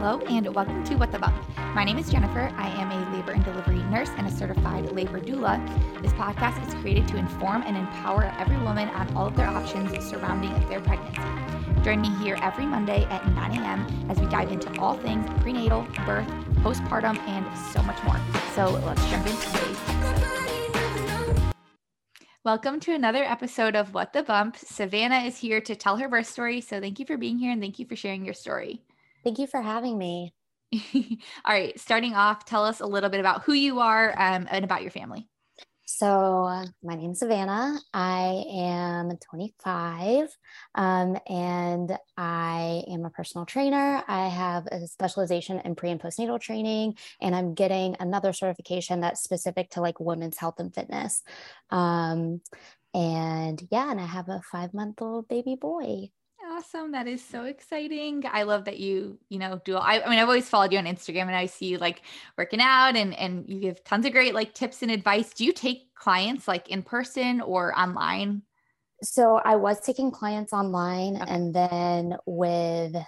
Hello and welcome to What The Bump. My name is Jennifer. I am a labor and delivery nurse and a certified labor doula. This podcast is created to inform and empower every woman on all of their options surrounding their pregnancy. Join me here every Monday at 9 a.m. as we dive into all things prenatal, birth, postpartum, and so much more. So let's jump into today's episode. Welcome to another episode of What The Bump. Savannah is here to tell her birth story. So thank you for being here and thank you for sharing your story. Thank you for having me. All right. Starting off, tell us a little bit about who you are and about your family. So my name's Savannah. I am 25 and I am a personal trainer. I have a specialization in pre and postnatal training, and I'm getting another certification that's specific to like women's health and fitness. And I have a 5-month-old baby boy. Awesome. That is so exciting. I love that you do. I mean, I've always followed you on Instagram and I see you like working out and you give tons of great like tips and advice. Do you take clients like in person or online? So I was taking clients online and then with, I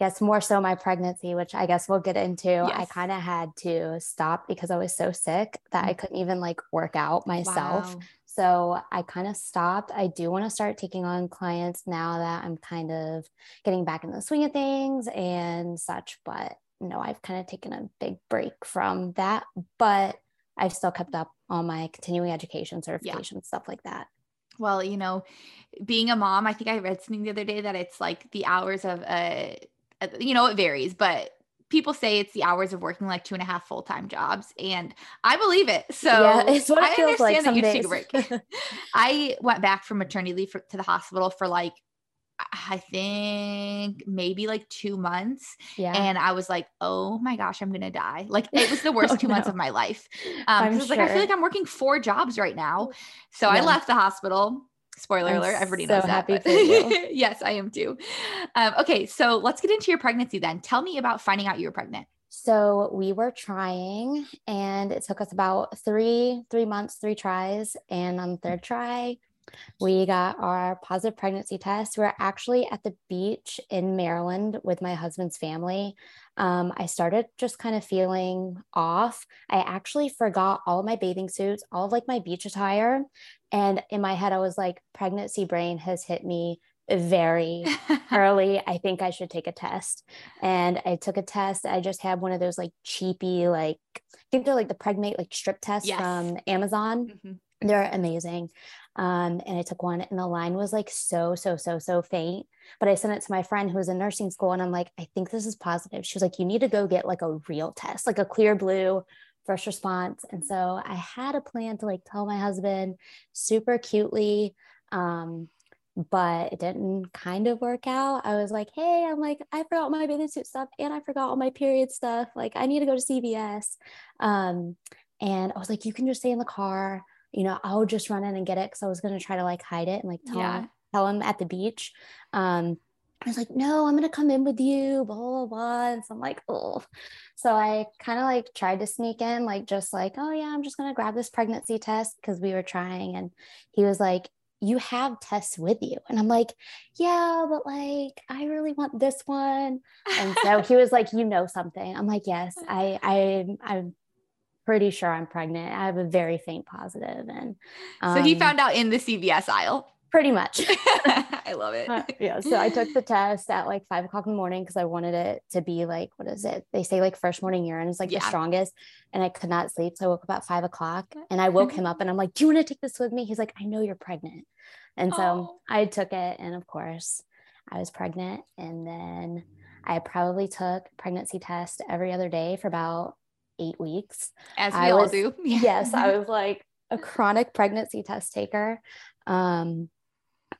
guess more so my pregnancy, which I guess we'll get into, I kind of had to stop because I was so sick that I couldn't even like work out myself. Wow. So I kind of stopped. I do want to start taking on clients now that I'm kind of getting back in the swing of things and such, but no, I've kind of taken a big break from that, but I've still kept up on my continuing education certification, stuff like that. Well, you know, being a mom, I think I read something the other day that it's like the hours of, it varies, but people say it's the hours of working like 2.5 full-time jobs. And I believe it. So yeah, it's what it feels like some days. I understand that you take a break. I went back from maternity leave to the hospital for like, I think maybe like 2 months. Yeah. And I was like, oh my gosh, I'm going to die. Like it was the worst 2 months of my life. I feel like I'm working 4 jobs right now. So I left the hospital. Spoiler alert, everybody knows that. So happy for you. Yes, I am too. Okay, so let's get into your pregnancy then. Tell me about finding out you were pregnant. So we were trying and it took us about three tries. And on the third try, we got our positive pregnancy test. We're actually at the beach in Maryland with my husband's family. I started just kind of feeling off. I actually forgot all of my bathing suits, all of like my beach attire. And in my head, I was like, pregnancy brain has hit me very early. I think I should take a test. And I took a test. I just had one of those like cheapy, like, I think they're like the Pregmate, like strip tests from Amazon. Mm-hmm. They're amazing. And I took one and the line was like, so faint, but I sent it to my friend who was in nursing school. And I'm like, I think this is positive. She was like, you need to go get like a real test, like a clear blue first response. And so I had a plan to like tell my husband super cutely, but it didn't kind of work out. I was like, hey, I forgot my bathing suit stuff. And I forgot all my period stuff. Like I need to go to CVS. And I was like, you can just stay in the car. You know, I'll just run in and get it because I was going to try to like hide it and like tell him at the beach. I was like, no, I'm going to come in with you, blah, blah, blah. And so I'm like, oh. So I kind of like tried to sneak in, like, just like, oh yeah, I'm just going to grab this pregnancy test because we were trying. And he was like, you have tests with you. And I'm like, yeah, but like, I really want this one. And so he was like, you know something. I'm like, yes, I'm pretty sure I'm pregnant. I have a very faint positive. And so he found out in the CVS aisle. Pretty much. I love it. So I took the test at like 5:00 in the morning because I wanted it to be like, what is it? They say like first morning urine is like the strongest. And I could not sleep. So I woke up at 5:00 and I woke him up and I'm like, do you want to take this with me? He's like, I know you're pregnant. And so I took it. And of course I was pregnant. And then I probably took pregnancy test every other day for about 8 weeks. As we all do. Yes. I was like a chronic pregnancy test taker.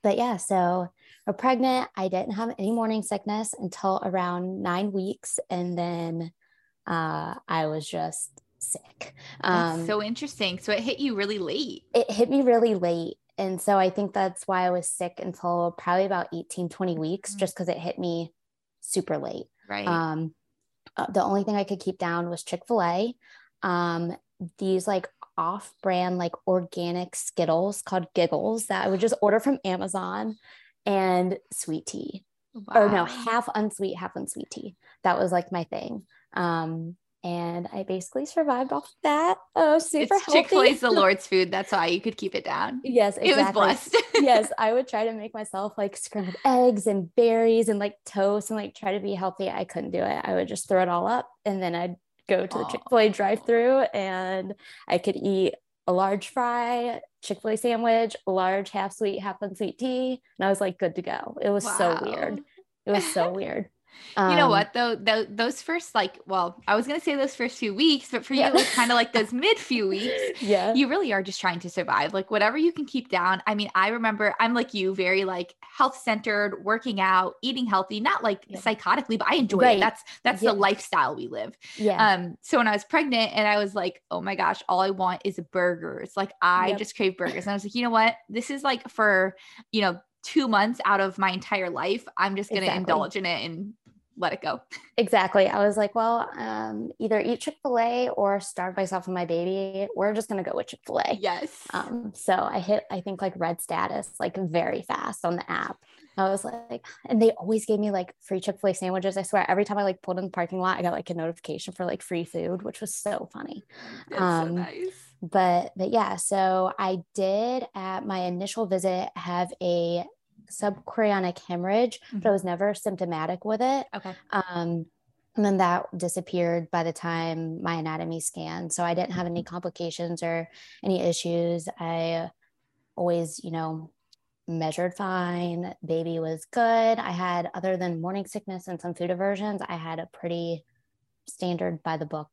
But yeah, so we're pregnant. I didn't have any morning sickness until around 9 weeks. And then I was just sick. That's so interesting. So it hit you really late. It hit me really late. And so I think that's why I was sick until probably about 18, 20 weeks, just because it hit me super late. Right. The only thing I could keep down was Chick-fil-A. These like off-brand like organic Skittles called Giggles that I would just order from Amazon, and sweet tea. Wow. Or no, half unsweet tea. That was like my thing. And I basically survived off that. Oh, super healthy. Chick-fil-A's the Lord's food. That's why you could keep it down. Yes, exactly. It was blessed. Yes, I would try to make myself like scrambled eggs and berries and like toast and like try to be healthy. I couldn't do it. I would just throw it all up, and then I'd go to the Chick-fil-A drive-through, and I could eat a large fry, Chick-fil-A sandwich, a large half sweet, half unsweet tea, and I was like good to go. It was so weird. It was so weird. You know what though? Those first I was going to say those first few weeks, but for you, it was kind of like those mid few weeks. Yeah. You really are just trying to survive. Like whatever you can keep down. I mean, I remember I'm like you, very like health centered, working out, eating healthy, not like psychotically, but I enjoy it. That's the lifestyle we live. Yeah. So when I was pregnant and I was like, oh my gosh, all I want is burgers. Like I just crave burgers. And I was like, you know what? This is like for, 2 months out of my entire life. I'm just going to indulge in it and let it go. Exactly. I was like, well, either eat Chick-fil-A or starve myself and my baby. We're just going to go with Chick-fil-A. Yes. So I hit, I think like red status, like very fast on the app. I was like, and they always gave me like free Chick-fil-A sandwiches. I swear every time I like pulled in the parking lot, I got like a notification for like free food, which was so funny. That's so nice. But yeah, so I did at my initial visit have a subchorionic hemorrhage, but I was never symptomatic with it. Okay. And then that disappeared by the time my anatomy scan. So I didn't have any complications or any issues. I always, measured fine. Baby was good. I had, other than morning sickness and some food aversions, I had a pretty standard by the book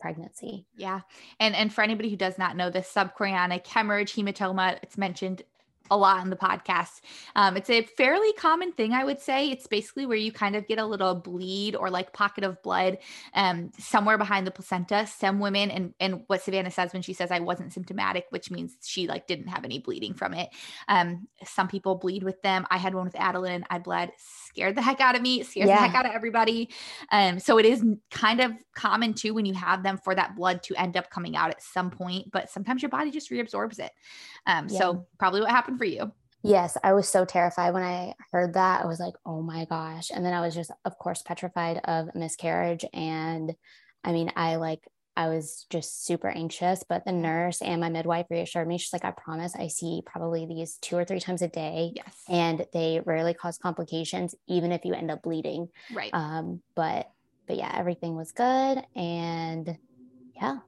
pregnancy. Yeah. And for anybody who does not know, the subchorionic hemorrhage hematoma, it's mentioned a lot on the podcast. It's a fairly common thing, I would say. It's basically where you kind of get a little bleed or like pocket of blood somewhere behind the placenta. Some women, and what Savannah says when she says I wasn't symptomatic, which means she like didn't have any bleeding from it. Some people bleed with them. I had one with Adeline. I bled, scared the heck out of me, scared the heck out of everybody. So it is kind of common too, when you have them, for that blood to end up coming out at some point, but sometimes your body just reabsorbs it. So probably what happened for you. Yes. I was so terrified when I heard that. I was like, oh my gosh. And then I was just, of course, petrified of a miscarriage. And I mean, I was just super anxious, but the nurse and my midwife reassured me. She's like, I promise I see probably these 2 or 3 times a day. Yes. And they rarely cause complications, even if you end up bleeding. Right. But yeah, everything was good. And yeah.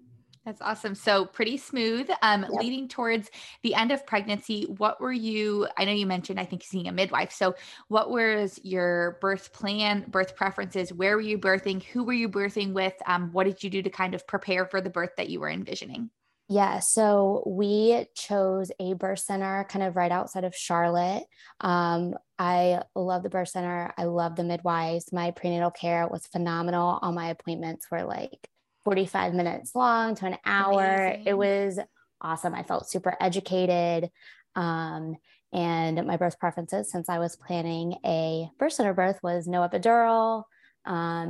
That's awesome. So pretty smooth, leading towards the end of pregnancy. What were you, I know you mentioned, I think seeing a midwife. So what was your birth plan, birth preferences? Where were you birthing? Who were you birthing with? What did you do to kind of prepare for the birth that you were envisioning? Yeah. So we chose a birth center kind of right outside of Charlotte. I love the birth center. I love the midwives. My prenatal care was phenomenal. All my appointments were like 45 minutes long to an hour. Amazing. It was awesome. I felt super educated. And my birth preferences, since I was planning a birth center birth, was no epidural,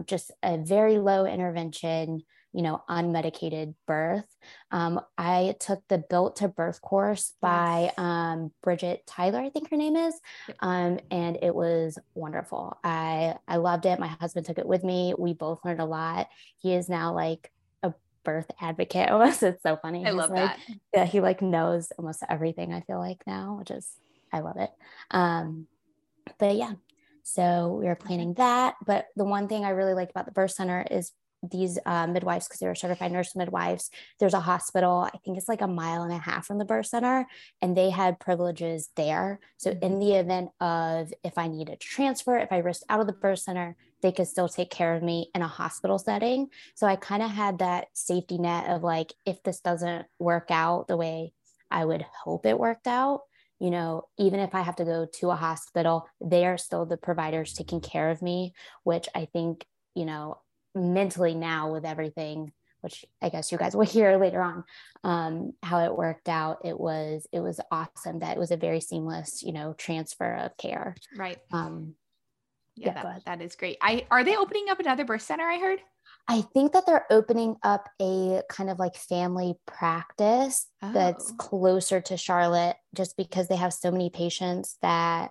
just a very low intervention, unmedicated birth. I took the Built to Birth course by Bridget Tyler, I think her name is. And it was wonderful. I loved it. My husband took it with me. We both learned a lot. He is now like a birth advocate. It's so funny. I love that. Yeah, he like knows almost everything, I feel like, now, which is, I love it. But yeah, so we were planning that. But the one thing I really liked about the birth center is these midwives, because they were certified nurse midwives. There's a hospital, I think it's like a mile and a half from the birth center, and they had privileges there. So in the event of, if I needed to transfer, if I risked out of the birth center, they could still take care of me in a hospital setting. So I kind of had that safety net of like, if this doesn't work out the way I would hope it worked out, even if I have to go to a hospital, they are still the providers taking care of me, which I think, mentally now with everything, which I guess you guys will hear later on, how it worked out. It was awesome that it was a very seamless, transfer of care. Right. That is great. Are they opening up another birth center? I heard. I think that they're opening up a kind of like family practice that's closer to Charlotte, just because they have so many patients that,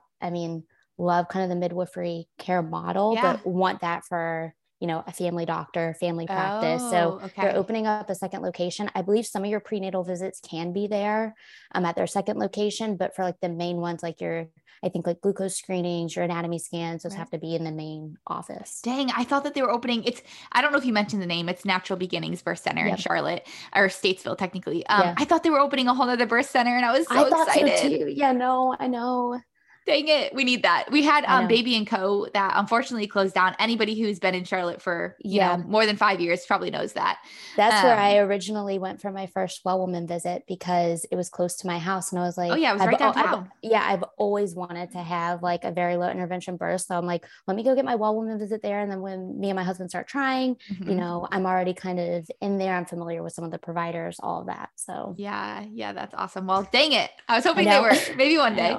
love kind of the midwifery care model, but want that for, you know, a family doctor, family practice. So they're opening up a second location. I believe some of your prenatal visits can be there at their second location, but for like the main ones, like your, I think like glucose screenings, your anatomy scans, those have to be in the main office. Dang. I thought that they were opening. It's, I don't know if you mentioned the name, it's Natural Beginnings Birth Center in Charlotte, or Statesville technically. I thought they were opening a whole other birth center and I was so excited. So too. Yeah, no, I know. Dang it. We need that. We had Baby and Co. that unfortunately closed down. Anybody who's been in Charlotte for, you know, more than 5 years probably knows that. That's where I originally went for my first well woman visit because it was close to my house. And I was like, oh yeah, it was right downtown. I've always wanted to have like a very low intervention birth. So I'm like, let me go get my well woman visit there. And then when me and my husband start trying, you know, I'm already kind of in there. I'm familiar with some of the providers, all of that. So yeah, that's awesome. Well, dang it. I was hoping they were maybe one day.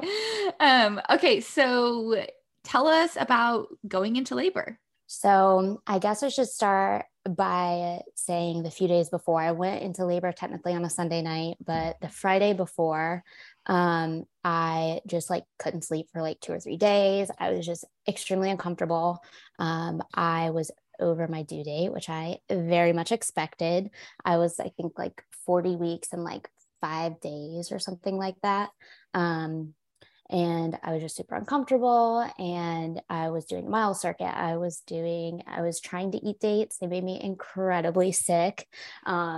Okay. So tell us about going into labor. So I guess I should start by saying the few days before I went into labor, technically on a Sunday night, but the Friday before, I just like couldn't sleep for like 2 or 3 days. I was just extremely uncomfortable. I was over my due date, which I very much expected. I was, I think like 40 weeks and like 5 days or something like that. And I was just super uncomfortable and I was doing a mile circuit. I was trying to eat dates. They made me incredibly sick. Every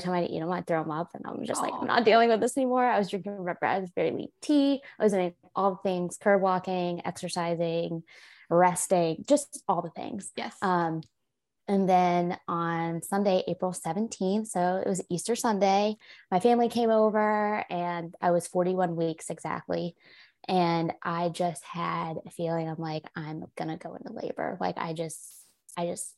time I'd eat them, I'd throw them up and I'm just like, I'm not dealing with this anymore. I was drinking red bread, I was very weak tea. I was doing all the things, curb walking, exercising, resting, just all the things. Yes. And then on Sunday, April 17th, so it was Easter Sunday, my family came over and I was 41 weeks exactly. And I just had a feeling, I'm like, I'm going to go into labor. Like, I just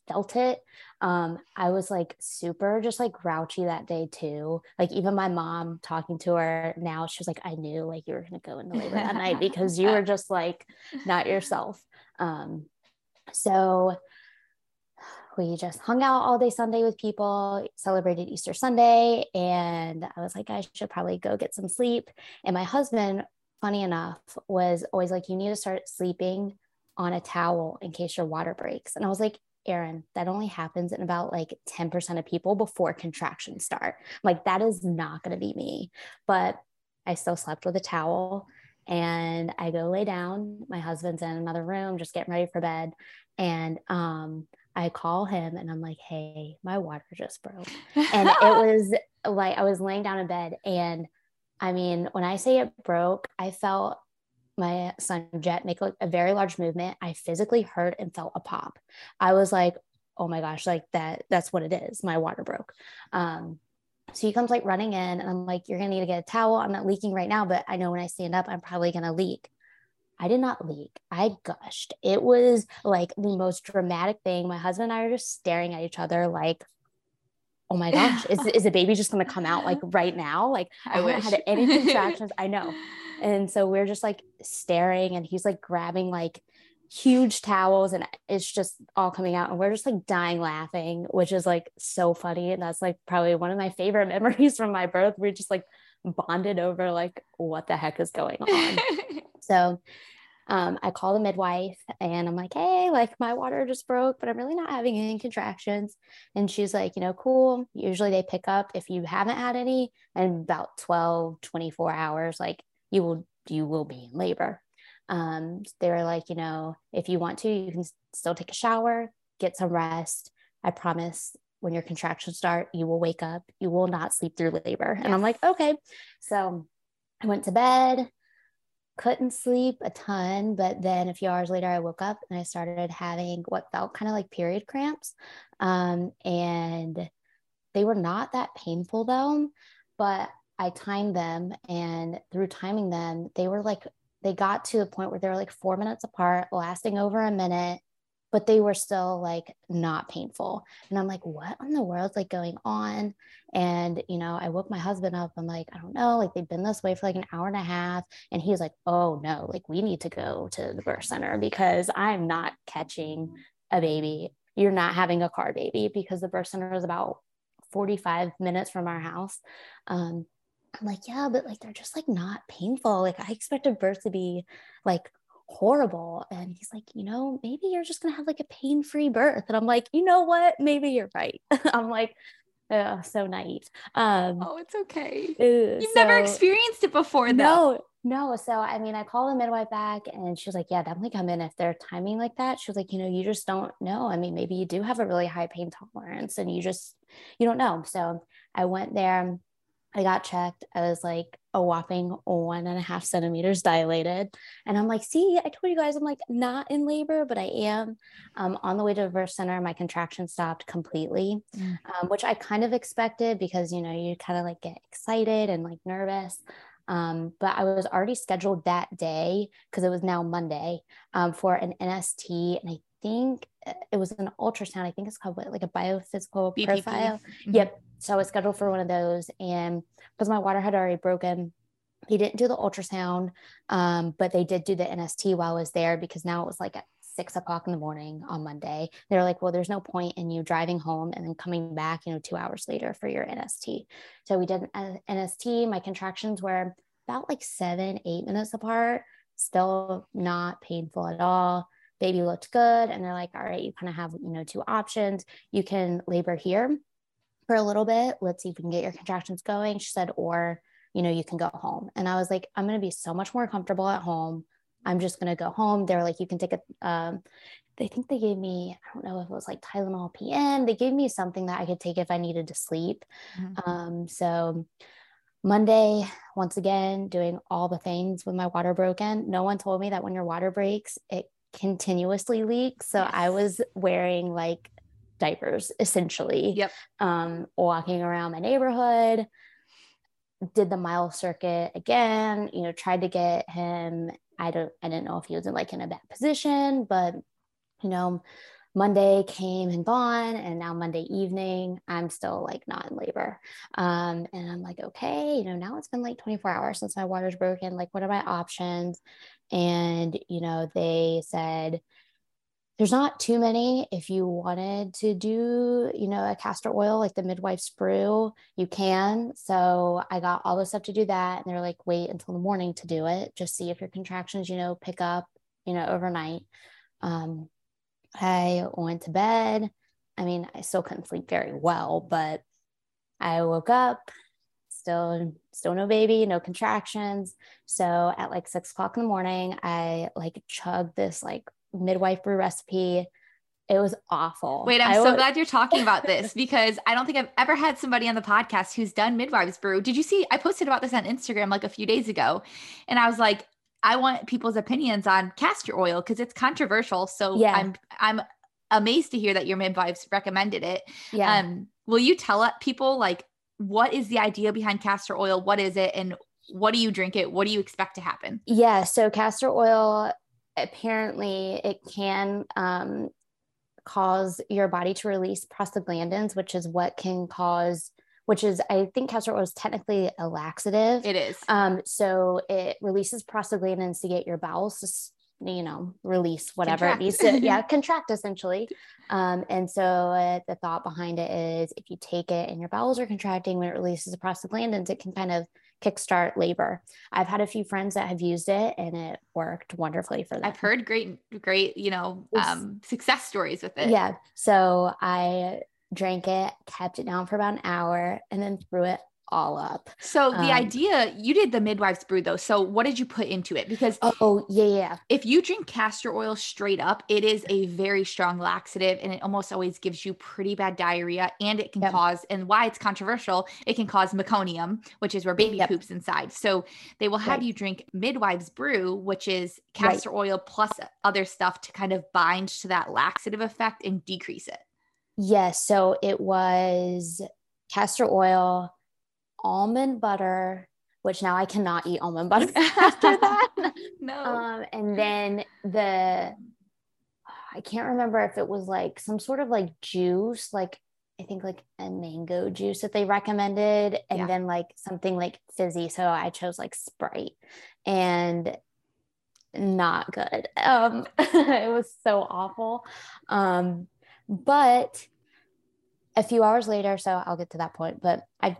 felt it. I was like super just like grouchy that day too. Like even my mom, talking to her now, she was like, I knew like you were going to go into labor that night because you were just like not yourself. So we just hung out all day Sunday with people, celebrated Easter Sunday. And I was like, I should probably go get some sleep. And my husband, funny enough, was always like, you need to start sleeping on a towel in case your water breaks. And I was like, Erin, that only happens in about like 10% of people before contractions start. I'm like, that is not going to be me. But I still slept with a towel and I go lay down. My husband's in another room, just getting ready for bed. And, I call him and I'm like, hey, my water just broke. And it was like, I was laying down in bed. And I mean, when I say it broke, I felt my son Jet make like a very large movement. I physically heard and felt a pop. I was like, oh my gosh, like that's what it is. My water broke. So he comes like running in and I'm like, you're going to need to get a towel. I'm not leaking right now, but I know when I stand up, I'm probably going to leak. I did not leak. I gushed. It was like the most dramatic thing. My husband and I are just staring at each other like, oh my gosh, is the baby just going to come out like right now? Like I wish. Haven't had any contractions. I know. And so we're just like staring and he's like grabbing like huge towels and it's just all coming out and we're just like dying laughing, which is like so funny. And that's like probably one of my favorite memories from my birth. We're just like bonded over like what the heck is going on. So I call the midwife and I'm like, hey, like my water just broke, but I'm really not having any contractions. And she's like, you know, cool. Usually they pick up if you haven't had any and about 12, 24 hours, like you will be in labor. They were like, you know, if you want to, you can still take a shower, get some rest. I promise when your contractions start, you will wake up, you will not sleep through labor. And I'm like, okay. So I went to bed. Couldn't sleep a ton, but then a few hours later I woke up and I started having what felt kind of like period cramps. And they were not that painful though, but I timed them and through timing them, they got to the point where they were like 4 minutes apart, lasting over a minute, but they were still like not painful. And I'm like, what in the world's like going on? And, you know, I woke my husband up. I'm like, I don't know, like they've been this way for like an hour and a half. And he's like, oh no, like we need to go to the birth center because I'm not catching a baby. You're not having a car baby because the birth center is about 45 minutes from our house. I'm like, yeah, but like, they're just like not painful. Like I expected birth to be like horrible. And he's like, you know, maybe you're just going to have like a pain-free birth. And I'm like, you know what? Maybe you're right. I'm like, oh, so naive. Oh, it's okay. You've never experienced it before though. No. So, I mean, I called the midwife back and she was like, yeah, definitely come in if they're timing like that. She was like, you know, you just don't know. I mean, maybe you do have a really high pain tolerance and you don't know. So I went there, I got checked. I was like a whopping 1.5 centimeters dilated. And I'm like, see, I told you guys, I'm like not in labor, but I am. On the way to the birth center, my contraction stopped completely, which I kind of expected because, you know, you kind of like get excited and like nervous. But I was already scheduled that day because it was now Monday, for an NST. And I think it was an ultrasound. I think it's called what, like a biophysical BPP. Profile. Mm-hmm. Yep. So I was scheduled for one of those, and because my water had already broken, they didn't do the ultrasound, but they did do the NST while I was there because now it was like at 6 o'clock in the morning on Monday. They were like, well, there's no point in you driving home and then coming back, you know, 2 hours later for your NST. So we did an NST. My contractions were about like 7-8 minutes apart, still not painful at all. Baby looked good. And they're like, all right, you kind of have, you know, two options. You can labor here for a little bit. Let's see if we can get your contractions going. She said, or, you know, you can go home. And I was like, I'm going to be so much more comfortable at home. I'm just going to go home. They were like, you can take a, they think they gave me, I don't know if it was like Tylenol PM. They gave me something that I could take if I needed to sleep. Mm-hmm. So Monday, once again, doing all the things with my water broken. No one told me that when your water breaks, it continuously leaks. So yes. I was wearing like diapers essentially, yep. Walking around my neighborhood, did the mile circuit again, you know, tried to get him. I didn't know if he was in like in a bad position, but you know, Monday came and gone, and now Monday evening, I'm still like not in labor. And I'm like, okay, you know, now it's been like 24 hours since my water's broken. Like, what are my options? And, you know, they said, there's not too many. If you wanted to do, you know, a castor oil, like the midwife's brew, you can. So I got all this stuff to do that. And they're like, wait until the morning to do it. Just see if your contractions, you know, pick up, you know, overnight. I went to bed. I mean, I still couldn't sleep very well, but I woke up, still no baby, no contractions. So at like 6 o'clock in the morning, I like chugged this like midwife brew recipe. It was awful. Wait, I'm so glad you're talking about this because I don't think I've ever had somebody on the podcast who's done midwife's brew. Did you see, I posted about this on Instagram like a few days ago, and I was like, I want people's opinions on castor oil because it's controversial. So yeah. I'm amazed to hear that your midwives recommended it. Yeah. Will you tell people like, what is the idea behind castor oil? What is it? And what do you drink it? What do you expect to happen? Yeah. So castor oil, apparently it can, cause your body to release prostaglandins, which is, I think castor oil is technically a laxative. It is. So it releases prostaglandins to get your bowels to, you know, release whatever it needs to, yeah, contract essentially. And so the thought behind it is if you take it and your bowels are contracting, when it releases the prostaglandins, it can kind of kickstart labor. I've had a few friends that have used it and it worked wonderfully for them. I've heard great, you know, success stories with it. Yeah. So I drank it, kept it down for about an hour, and then threw it all up. So the idea, you did the midwife's brew though. So what did you put into it? Because if you drink castor oil straight up, it is a very strong laxative and it almost always gives you pretty bad diarrhea, and it can cause, and why it's controversial, it can cause meconium, which is where baby poops inside. So they will have you drink midwife's brew, which is castor oil plus other stuff to kind of bind to that laxative effect and decrease it. Yes. So it was castor oil, almond butter, which now I cannot eat almond butter after that. No. And then I can't remember if it was like some sort of like juice, like I think like a mango juice that they recommended. And then like something like fizzy. So I chose like Sprite, and not good. It was so awful. But a few hours later, so I'll get to that point, but I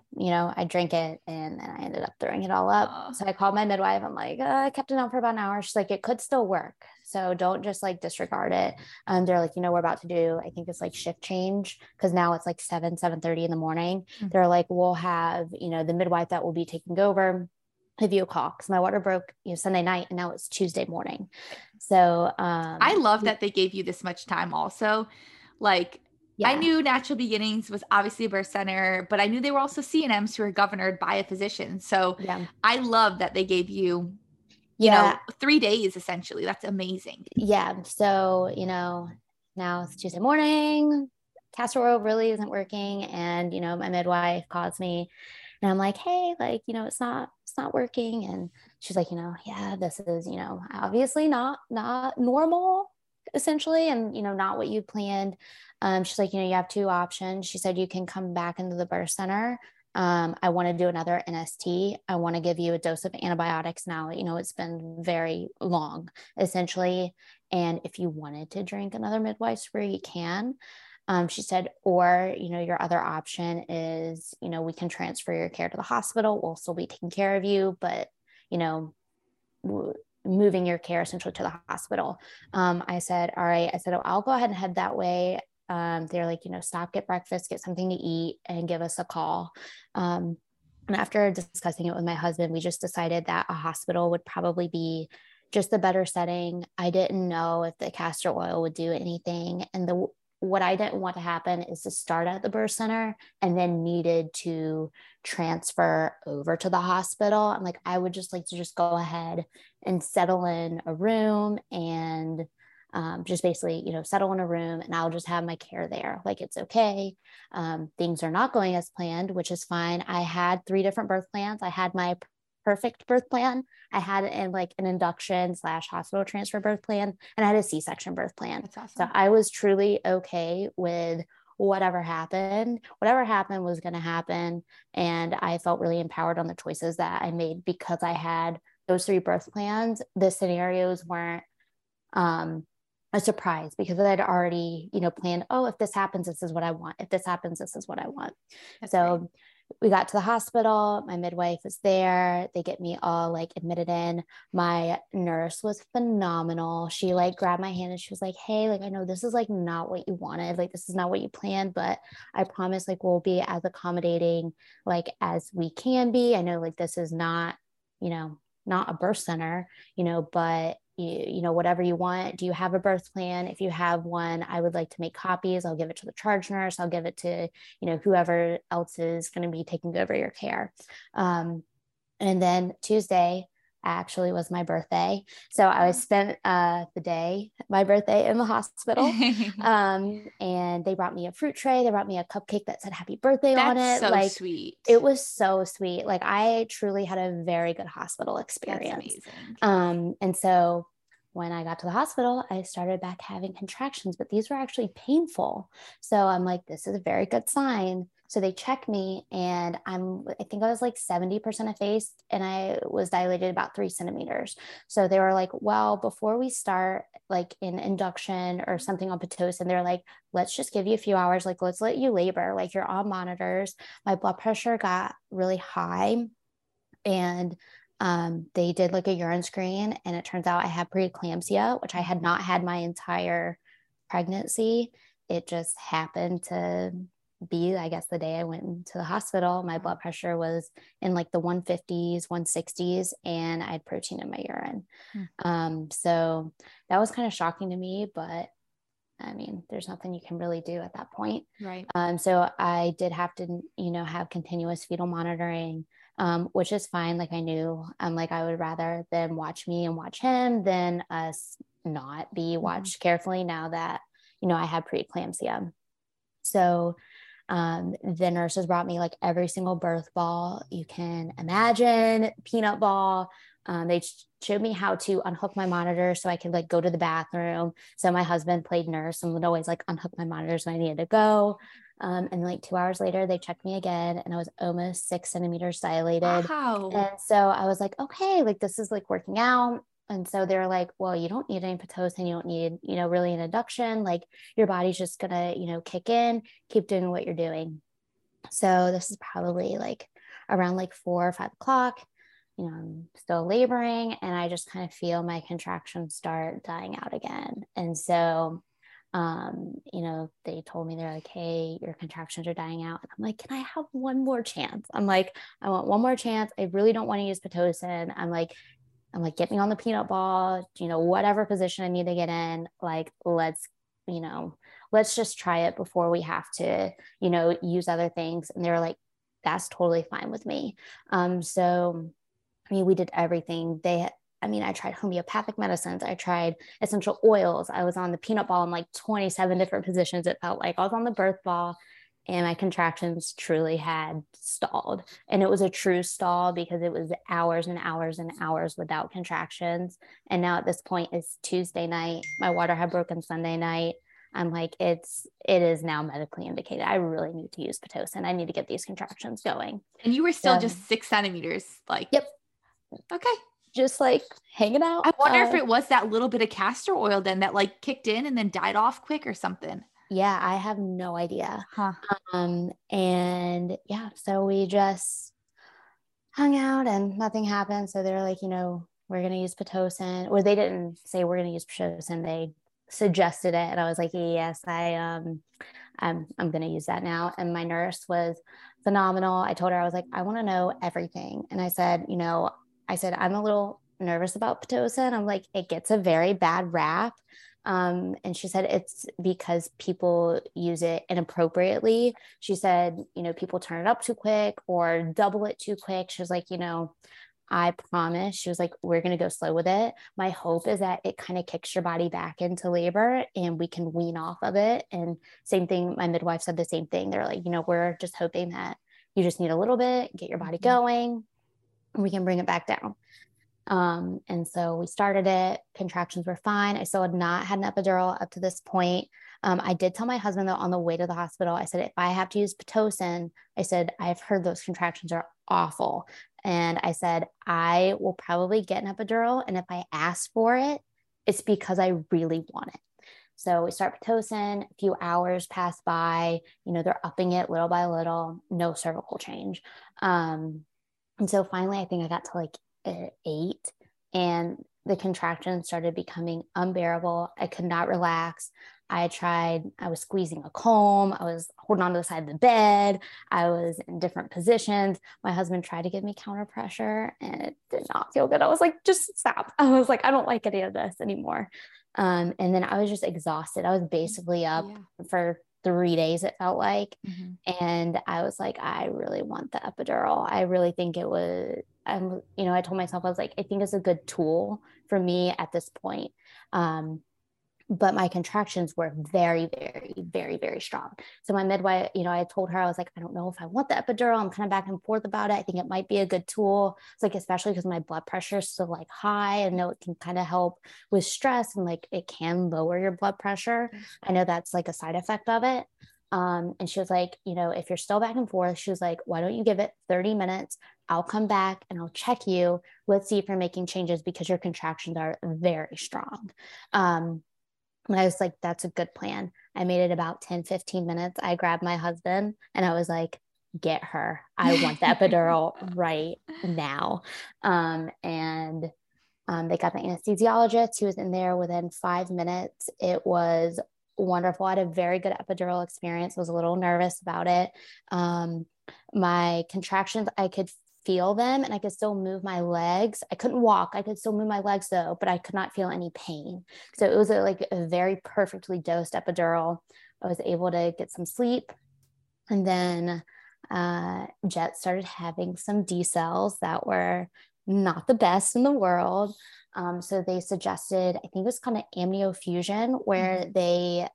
drank it and then I ended up throwing it all up. Aww. So I called my midwife. I'm like, I kept it on for about an hour. She's like, it could still work. So don't just disregard it. They're like, we're about to do, I think it's shift change. Cause now it's 7:30 in the morning. Mm-hmm. They're like, we'll have, the midwife that will be taking over. Give you a call because my water broke Sunday night and now it's Tuesday morning. So I love that they gave you this much time also. Yeah. I knew Natural Beginnings was obviously a birth center, but I knew they were also CNMs who are governed by a physician. So yeah. I love that they gave you, you know, 3 days essentially. That's amazing. Yeah. So, now it's Tuesday morning, castor oil really isn't working. And, my midwife calls me and I'm like, hey, it's not working. And she's like, yeah, this is, obviously not normal essentially. And, not what you planned. She's like, you have two options. She said, you can come back into the birth center. I want to do another NST. I want to give you a dose of antibiotics now. It's been very long essentially. And if you wanted to drink another midwife's brew, you can. She said, or, your other option is, we can transfer your care to the hospital. We'll still be taking care of you, but, moving your care essentially to the hospital. I said, all right, oh, I'll go ahead and head that way. They're like, stop, get breakfast, get something to eat and give us a call. And after discussing it with my husband, we just decided that a hospital would probably be just the better setting. I didn't know if the castor oil would do anything. And what I didn't want to happen is to start at the birth center and then needed to transfer over to the hospital. I'm like, I would just like to just go ahead and settle in a room and just basically, settle in a room and I'll just have my care there. It's okay. Things are not going as planned, which is fine. I had 3 different birth plans. I had my perfect birth plan. I had an induction / hospital transfer birth plan, and I had a C-section birth plan. That's awesome. So I was truly okay with whatever happened. Whatever happened was going to happen. And I felt really empowered on the choices that I made because I had those 3 birth plans. The scenarios weren't, a surprise because I'd already, planned, oh, if this happens, this is what I want. If this happens, this is what I want. That's so great. We got to the hospital. My midwife was there. They get me all admitted in. My nurse was phenomenal. She grabbed my hand and she was like, hey, I know this is not what you wanted. This is not what you planned, but I promise we'll be as accommodating as we can be. I know this is not, not a birth center, but whatever you want. Do you have a birth plan? If you have one, I would like to make copies. I'll give it to the charge nurse. I'll give it to, whoever else is going to be taking over your care. And then Tuesday actually was my birthday. So I spent my birthday in the hospital. And they brought me a fruit tray. They brought me a cupcake that said happy birthday on it. So sweet. It was so sweet. I truly had a very good hospital experience. And so when I got to the hospital, I started back having contractions, but these were actually painful. So I'm like, this is a very good sign. So they checked me and I think I was 70% effaced and I was dilated about 3 centimeters. So they were like, well, before we start an induction or something on Pitocin, they're like, let's just give you a few hours. Let's let you labor. You're on monitors. My blood pressure got really high and they did a urine screen and it turns out I had preeclampsia, which I had not had my entire pregnancy. It just happened to be, I guess, the day I went into the hospital, my blood pressure was in the 150s, 160s, and I had protein in my urine. Mm-hmm. So that was kind of shocking to me, but I mean, there's nothing you can really do at that point. Right. So I did have to, have continuous fetal monitoring, which is fine. I knew, I would rather them watch me and watch him than us not be watched mm-hmm. carefully now that, I had preeclampsia. So, the nurses brought me every single birth ball you can imagine, peanut ball. They showed me how to unhook my monitor so I could go to the bathroom. So my husband played nurse and would always unhook my monitors when I needed to go. And 2 hours later, they checked me again and I was almost 6 centimeters dilated. Wow. And so I was like, okay, this is working out. And so they're like, well, you don't need any Pitocin. You don't need, really an induction. Like your body's just gonna, kick in, keep doing what you're doing. So this is probably like around like 4 or 5 o'clock, I'm still laboring, and I just kind of feel my contractions start dying out again. And so, they told me, they're like, hey, your contractions are dying out. And I'm like, can I have one more chance? I'm like, I want one more chance. I really don't want to use Pitocin. I'm like, get me on the peanut ball, whatever position I need to get in, like, let's just try it before we have to, use other things. And they were like, that's totally fine with me. So we did everything. I tried homeopathic medicines. I tried essential oils. I was on the peanut ball in like 27 different positions. It felt like I was on the birth ball, and my contractions truly had stalled. And it was a true stall because it was hours and hours and hours without contractions. And now at this point it's Tuesday night. My water had broken Sunday night. I'm like, it is now medically indicated. I really need to use Pitocin. I need to get these contractions going. And you were still just 6 centimeters. Like, yep. Okay. Just like hanging out. I wonder if it was that little bit of castor oil then that like kicked in and then died off quick or something. Yeah. I have no idea. Huh. So we just hung out and nothing happened. So they're like, we're going to use Pitocin, or they didn't say we're going to use Pitocin. They suggested it. And I was like, yes, I'm going to use that now. And my nurse was phenomenal. I told her, I was like, I want to know everything. And I said, I'm a little nervous about Pitocin. I'm like, it gets a very bad rap. And she said, it's because people use it inappropriately. She said, people turn it up too quick or double it too quick. She was like, I promise. She was like, we're going to go slow with it. My hope is that it kind of kicks your body back into labor and we can wean off of it. And same thing. My midwife said the same thing. They're like, we're just hoping that you just need a little bit, get your body going, and we can bring it back down. And so we started it. Contractions were fine. I still had not had an epidural up to this point. I did tell my husband though, on the way to the hospital, I said, if I have to use Pitocin, I said, I've heard those contractions are awful. And I said, I will probably get an epidural. And if I ask for it, it's because I really want it. So we start Pitocin, a few hours pass by, they're upping it little by little, no cervical change. And so finally, I think I got to like 8 and the contractions started becoming unbearable. I could not relax. I was squeezing a comb. I was holding onto the side of the bed. I was in different positions. My husband tried to give me counter pressure and it did not feel good. I was like, just stop. I was like, I don't like any of this anymore. And then I was just exhausted. I was basically up for 3 days, it felt like. Mm-hmm. And I was like, I really want the epidural. I really think it was, I told myself, I was like, I think it's a good tool for me at this point. But my contractions were very, very, very, very strong. So my midwife, I told her, I was like, I don't know if I want the epidural. I'm kind of back and forth about it. I think it might be a good tool. It's like, especially because my blood pressure is still like high. I know it can kind of help with stress and like, it can lower your blood pressure. I know that's like a side effect of it. And she was like, if you're still back and forth, she was like, why don't you give it 30 minutes? I'll come back and I'll check you. Let's see if you're making changes because your contractions are very strong. And I was like, that's a good plan. I made it about 10, 15 minutes. I grabbed my husband and I was like, get her. I want the epidural right now. They got the anesthesiologist. He was in there within 5 minutes. It was wonderful. I had a very good epidural experience. I was a little nervous about it. My contractions, I could feel them and I could still move my legs. I couldn't walk. I could still move my legs though, but I could not feel any pain. So it was a very perfectly dosed epidural. I was able to get some sleep. And then Jet started having some D cells that were not the best in the world. So they suggested, I think it was kind of amniofusion, where they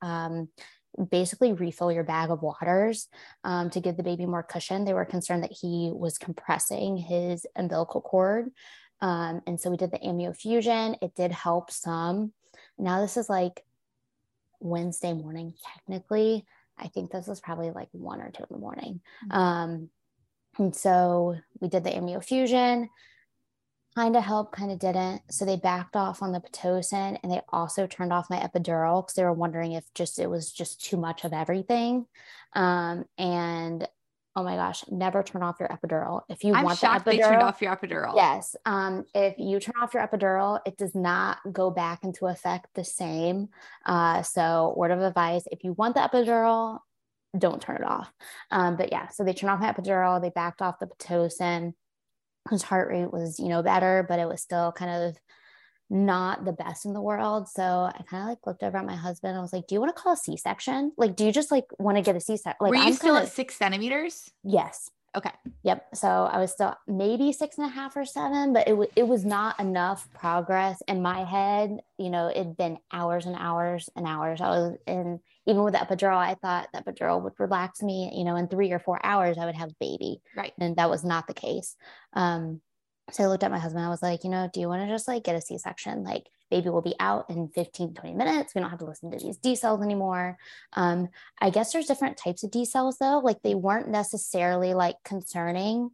basically refill your bag of waters to give the baby more cushion. They were concerned that he was compressing his umbilical cord. And so we did the amniofusion. It did help some. Now this is like Wednesday morning, technically. I think this was probably like 1 or 2 in the morning. And so we did the amniofusion. kind of helped, kind of didn't. So they backed off on the Pitocin, and they also turned off my epidural because they were wondering if it was just too much of everything. And oh my gosh, never turn off your epidural. If you want the epidural, they turned off your epidural. Yes. If you turn off your epidural, it does not go back into effect the same. So word of advice, if you want the epidural, don't turn it off. But yeah, so they turned off my epidural, they backed off the Pitocin. His heart rate was, better, but it was still kind of not the best in the world. So I kind of looked over at my husband and I was like, do you want to call a C-section? Do you just want to get a C-section? Were you still at 6 centimeters? Yes. Okay. Yep. So I was still maybe 6.5 or 7, but it was not enough progress in my head. It'd been hours and hours and hours. Even with the epidural, I thought the epidural would relax me, in 3 or 4 hours, I would have a baby. Right. And that was not the case. So I looked at my husband, I was like, do you want to just get a C-section? Baby will be out in 15, 20 minutes. We don't have to listen to these D cells anymore. I guess there's different types of D cells though. They weren't necessarily concerning,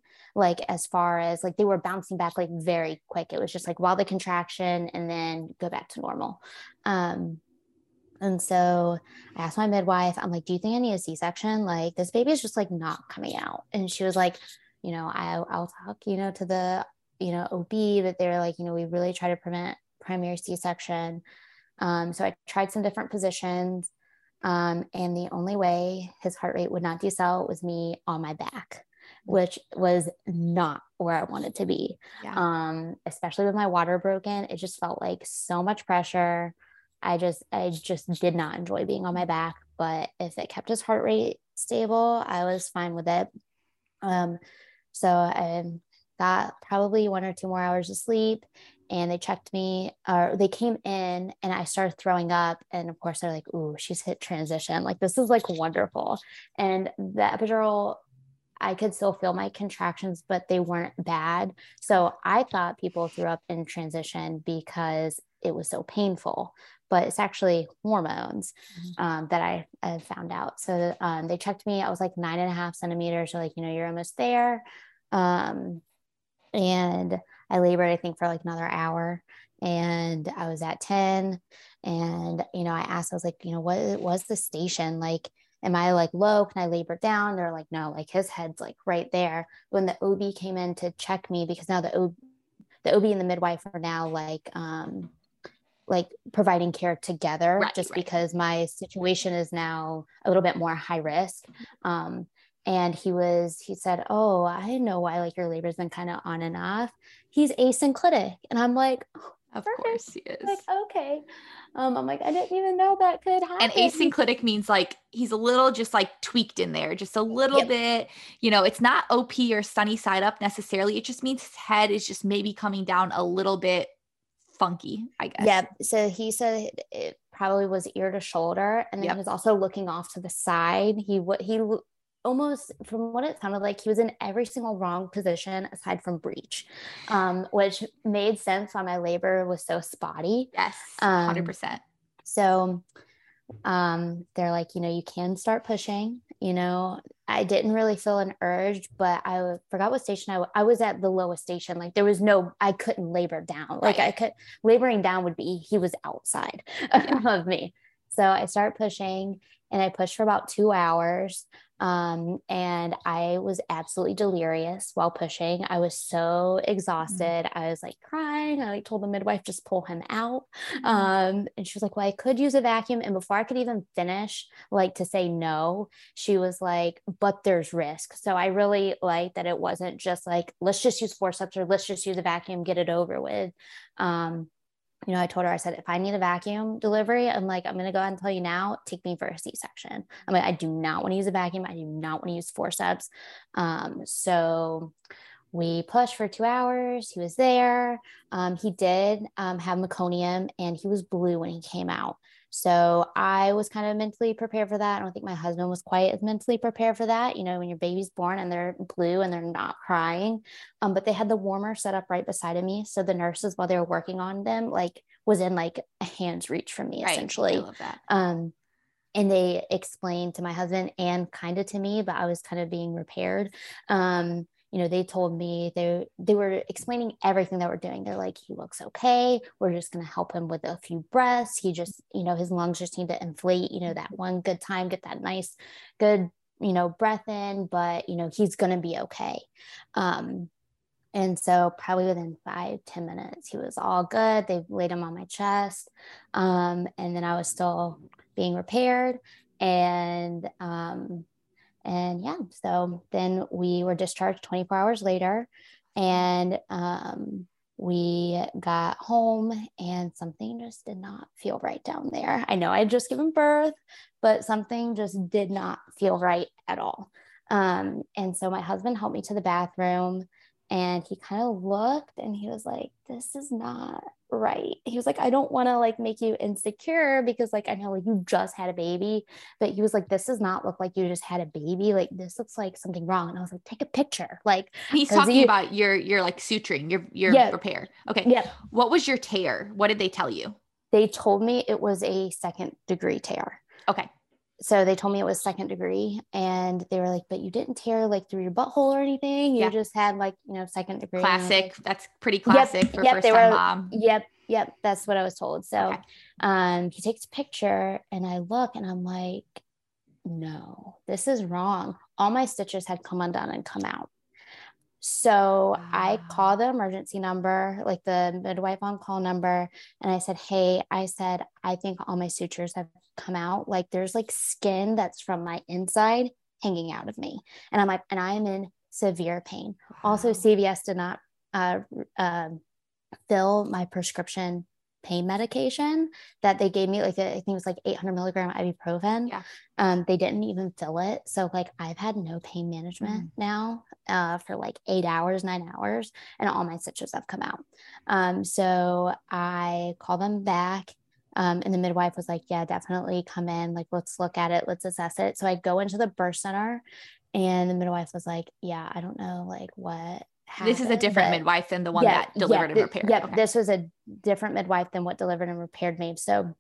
as far as they were bouncing back, very quick. It was just while the contraction and then go back to normal. And so I asked my midwife, I'm like, do you think I need a C-section? This baby is just not coming out. And she was like, I'll talk, to the, OB, but they're like, we really try to prevent primary C-section. So I tried some different positions. And the only way his heart rate would not decel was me on my back, which was not where I wanted to be. Yeah. Especially with my water broken, it just felt like so much pressure. I just did not enjoy being on my back, but if it kept his heart rate stable, I was fine with it. So I got probably 1 or 2 more hours of sleep, and they checked me, or they came in, and I started throwing up. And of course they're like, ooh, she's hit transition. This is wonderful. And the epidural, I could still feel my contractions, but they weren't bad. So I thought people threw up in transition because it was so painful, but it's actually hormones that I found out. So they checked me. I was 9.5 centimeters. So you're almost there. And I labored, I think, for another hour, and I was at 10. And, I asked, I was like, what was the station? Am I low? Can I labor down? They're like, no, his head's right there. When the OB came in to check me, because now the OB and the midwife are now providing care together, because my situation is now a little bit more high risk. And he said, oh, I know why your labor's been kind of on and off. He's asynclitic. And I'm like, oh, of course he is. Okay. I'm like, I didn't even know that could happen. And asynclitic means he's a little just tweaked in there, just a little bit, it's not OP or sunny side up necessarily. It just means his head is just maybe coming down a little bit funky, I guess. Yeah. So he said it probably was ear to shoulder. And then he was also looking off to the side. He almost, from what it sounded like, he was in every single wrong position aside from breech, which made sense why my labor was so spotty. Yes, 100%. So they're like, you can start pushing. I didn't really feel an urge, but I forgot what station I was at the lowest station. There was no, I couldn't labor down. Laboring down would be, he was outside of me. So I started pushing, and I pushed for about 2 hours. And I was absolutely delirious while pushing. I was so exhausted. I was crying. I told the midwife, just pull him out. And she was like, well, I could use a vacuum. And before I could even finish, to say no, she was like, but there's risk. So I really liked that. It wasn't just let's just use forceps or let's just use a vacuum, get it over with. I told her, I said, if I need a vacuum delivery, I'm going to go ahead and tell you now, take me for a C-section. I do not want to use a vacuum. I do not want to use forceps. So we pushed for 2 hours. He was there. He did have meconium, and he was blue when he came out. So I was kind of mentally prepared for that. I don't think my husband was quite as mentally prepared for that. When your baby's born and they're blue and they're not crying, but they had the warmer set up right beside of me. So the nurses, while they were working on them, was in a hand's reach from me, essentially. I love that. And they explained to my husband and kind of to me, but I was kind of being repaired. you know, they told me they were explaining everything that we're doing. They're like, he looks okay. We're just going to help him with a few breaths. He just, you know, his lungs just need to inflate, you know, that one good time, get that nice, good, you know, breath in, but, you know, he's going to be okay. And so probably within 5-10 minutes, he was all good. They laid him on my chest. And then I was still being repaired. And yeah, so then we were discharged 24 hours later, and we got home, and something just did not feel right down there. I know I had just given birth, but something just did not feel right at all. And so my husband helped me to the bathroom, and he kind of looked and he was like, this is not right. He was like, I don't want to like make you insecure because like, I know like you just had a baby, but he was like, this does not look like you just had a baby. Like this looks like something wrong. And I was like, take a picture. Like he's talking about your like suturing, your yeah, repair. Okay. Yeah. What was your tear? What did they tell you? They told me it was a 2nd degree tear. Okay. So they told me it was 2nd degree, and they were like, but you didn't tear like through your butthole or anything. You yeah, just had like, you know, 2nd degree. Classic. That's pretty classic yep, for yep, first time mom. Yep. Yep. That's what I was told. So, okay. He takes a picture and I look and I'm like, no, this is wrong. All my stitches had come undone and come out. So wow. I call the emergency number, like the midwife on call number. And I said, hey, I think all my sutures have come out. Like there's like skin that's from my inside hanging out of me. And I'm like, and I am in severe pain. Wow. Also CVS did not, fill my prescription pain medication that they gave me. Like, I think it was like 800 milligram ibuprofen. Yeah. They didn't even fill it. So like, I've had no pain management now, for like 9 hours, and all my stitches have come out. So I call them back. And the midwife was like, yeah, definitely come in. Like, let's look at it. Let's assess it. So I go into the birth center, and the midwife was like, yeah, I don't know, like what happened, this is a different midwife than the one yeah, that delivered and repaired. Yeah, okay. This was a different midwife than what delivered and repaired me. So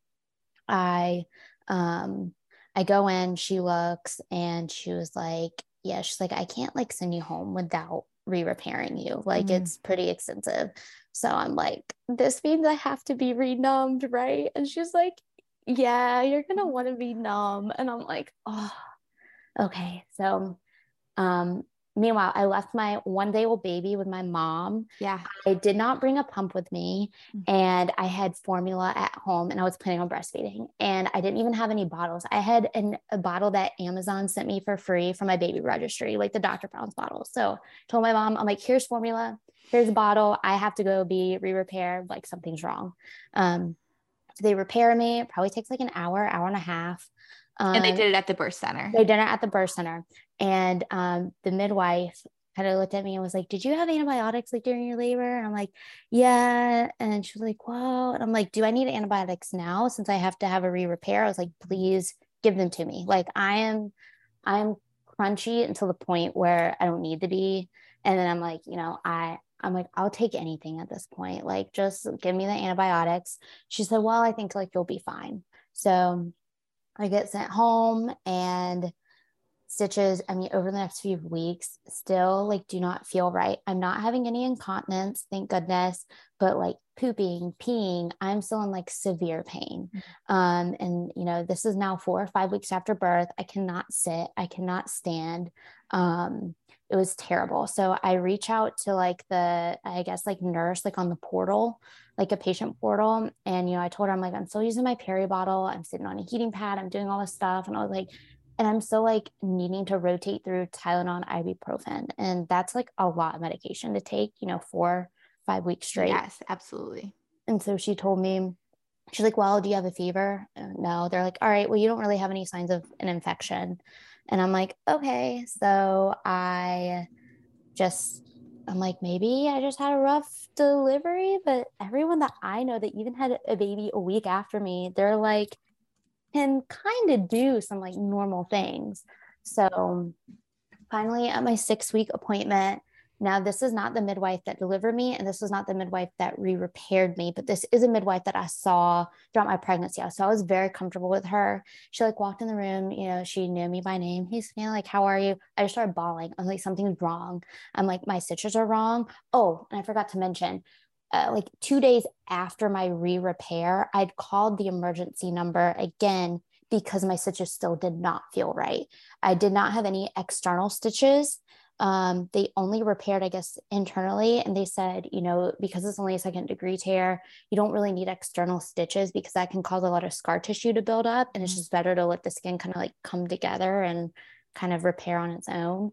I go in, she looks, and she was like, yeah, she's like, I can't like send you home without re-repairing you. Like it's pretty extensive. So I'm like, this means I have to be renumbed, right? And she's like, yeah, you're going to want to be numb. And I'm like, oh, okay. So, meanwhile, I left my 1-day-old baby with my mom. Yeah. I did not bring a pump with me, and I had formula at home, and I was planning on breastfeeding, and I didn't even have any bottles. I had a bottle that Amazon sent me for free from my baby registry, like the Dr. Brown's bottle. So I told my mom, I'm like, here's formula, here's a bottle. I have to go be re-repaired. Like something's wrong. They repair me. It probably takes like an hour, hour and a half. And they did it at the birth center. They did it at the birth center. And the midwife kind of looked at me and was like, did you have antibiotics like during your labor? And I'm like, yeah. And she was like, whoa. And I'm like, do I need antibiotics now since I have to have a re-repair? I was like, please give them to me. Like I'm crunchy until the point where I don't need to be. And then I'm like, you know, I'm like, I'll take anything at this point. Like, just give me the antibiotics. She said, well, I think like you'll be fine. So I get sent home, and stitches, I mean, over the next few weeks, still like do not feel right. I'm not having any incontinence, thank goodness, but like pooping, peeing, I'm still in like severe pain. And you know, this is now 4 or 5 weeks after birth. I cannot sit, I cannot stand. It was terrible. So I reach out to like the, I guess like nurse, like on the portal, like a patient portal. And, you know, I told her, I'm like, I'm still using my peri bottle. I'm sitting on a heating pad. I'm doing all this stuff. And I was like, and I'm still like needing to rotate through Tylenol, ibuprofen. And that's like a lot of medication to take, you know, 4-5 weeks straight. Yes, absolutely. And so she told me, she's like, well, do you have a fever? No. They're like, all right, well, you don't really have any signs of an infection. And I'm like, okay. So I'm like, maybe I just had a rough delivery, but everyone that I know that even had a baby a week after me, they're like, can kind of do some like normal things. So finally at my 6-week appointment, Now, this is not the midwife that delivered me, and this was not the midwife that re-repaired me, but this is a midwife that I saw throughout my pregnancy. So I was very comfortable with her. She like walked in the room, you know, she knew me by name. Hey, Savannah, like, how are you? I just started bawling. I'm like, something's wrong. I'm like, my stitches are wrong. Oh, and I forgot to mention, like 2 days after my re-repair, I'd called the emergency number again because my stitches still did not feel right. I did not have any external stitches. They only repaired, I guess, internally. And they said, you know, because it's only a second degree tear, you don't really need external stitches because that can cause a lot of scar tissue to build up. And it's just better to let the skin kind of like come together and kind of repair on its own.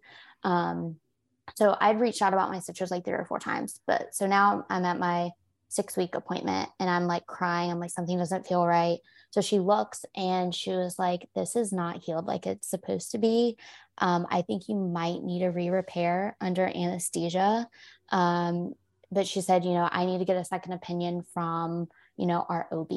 So I'd reached out about my stitches like 3 or 4 times, but so now I'm at my 6-week appointment and I'm like crying. I'm like, something doesn't feel right. So she looks and she was like, this is not healed like it's supposed to be. I think you might need a re-repair under anesthesia. But she said, you know, I need to get a second opinion from, you know, our OB.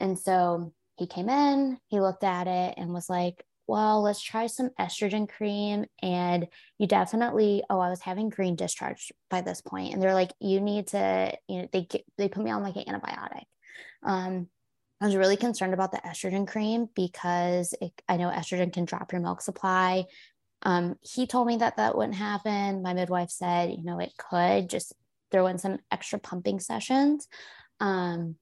And so he came in, he looked at it and was like, well, let's try some estrogen cream. And you definitely, I was having green discharge by this point. And they're like, you need to, you know, they put me on like an antibiotic. I was really concerned about the estrogen cream because I know estrogen can drop your milk supply. He told me that that wouldn't happen. My midwife said, you know, it could, just throw in some extra pumping sessions. And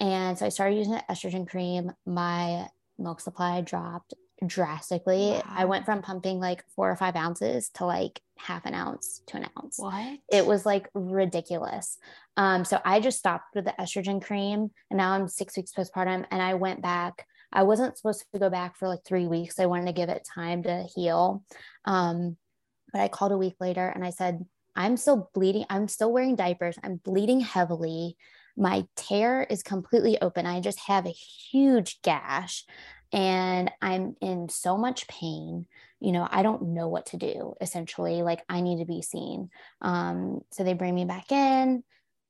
so I started using the estrogen cream. My milk supply dropped drastically. Wow. I went from pumping like 4 or 5 ounces to like half an ounce to an ounce. What? It was like ridiculous. So I just stopped with the estrogen cream and now I'm 6 weeks postpartum and I went back. I wasn't supposed to go back for like 3 weeks. I wanted to give it time to heal. But I called a week later and I said, I'm still bleeding. I'm still wearing diapers. I'm bleeding heavily. My tear is completely open. I just have a huge gash. And I'm in so much pain, you know, I don't know what to do, essentially, like I need to be seen. So they bring me back in.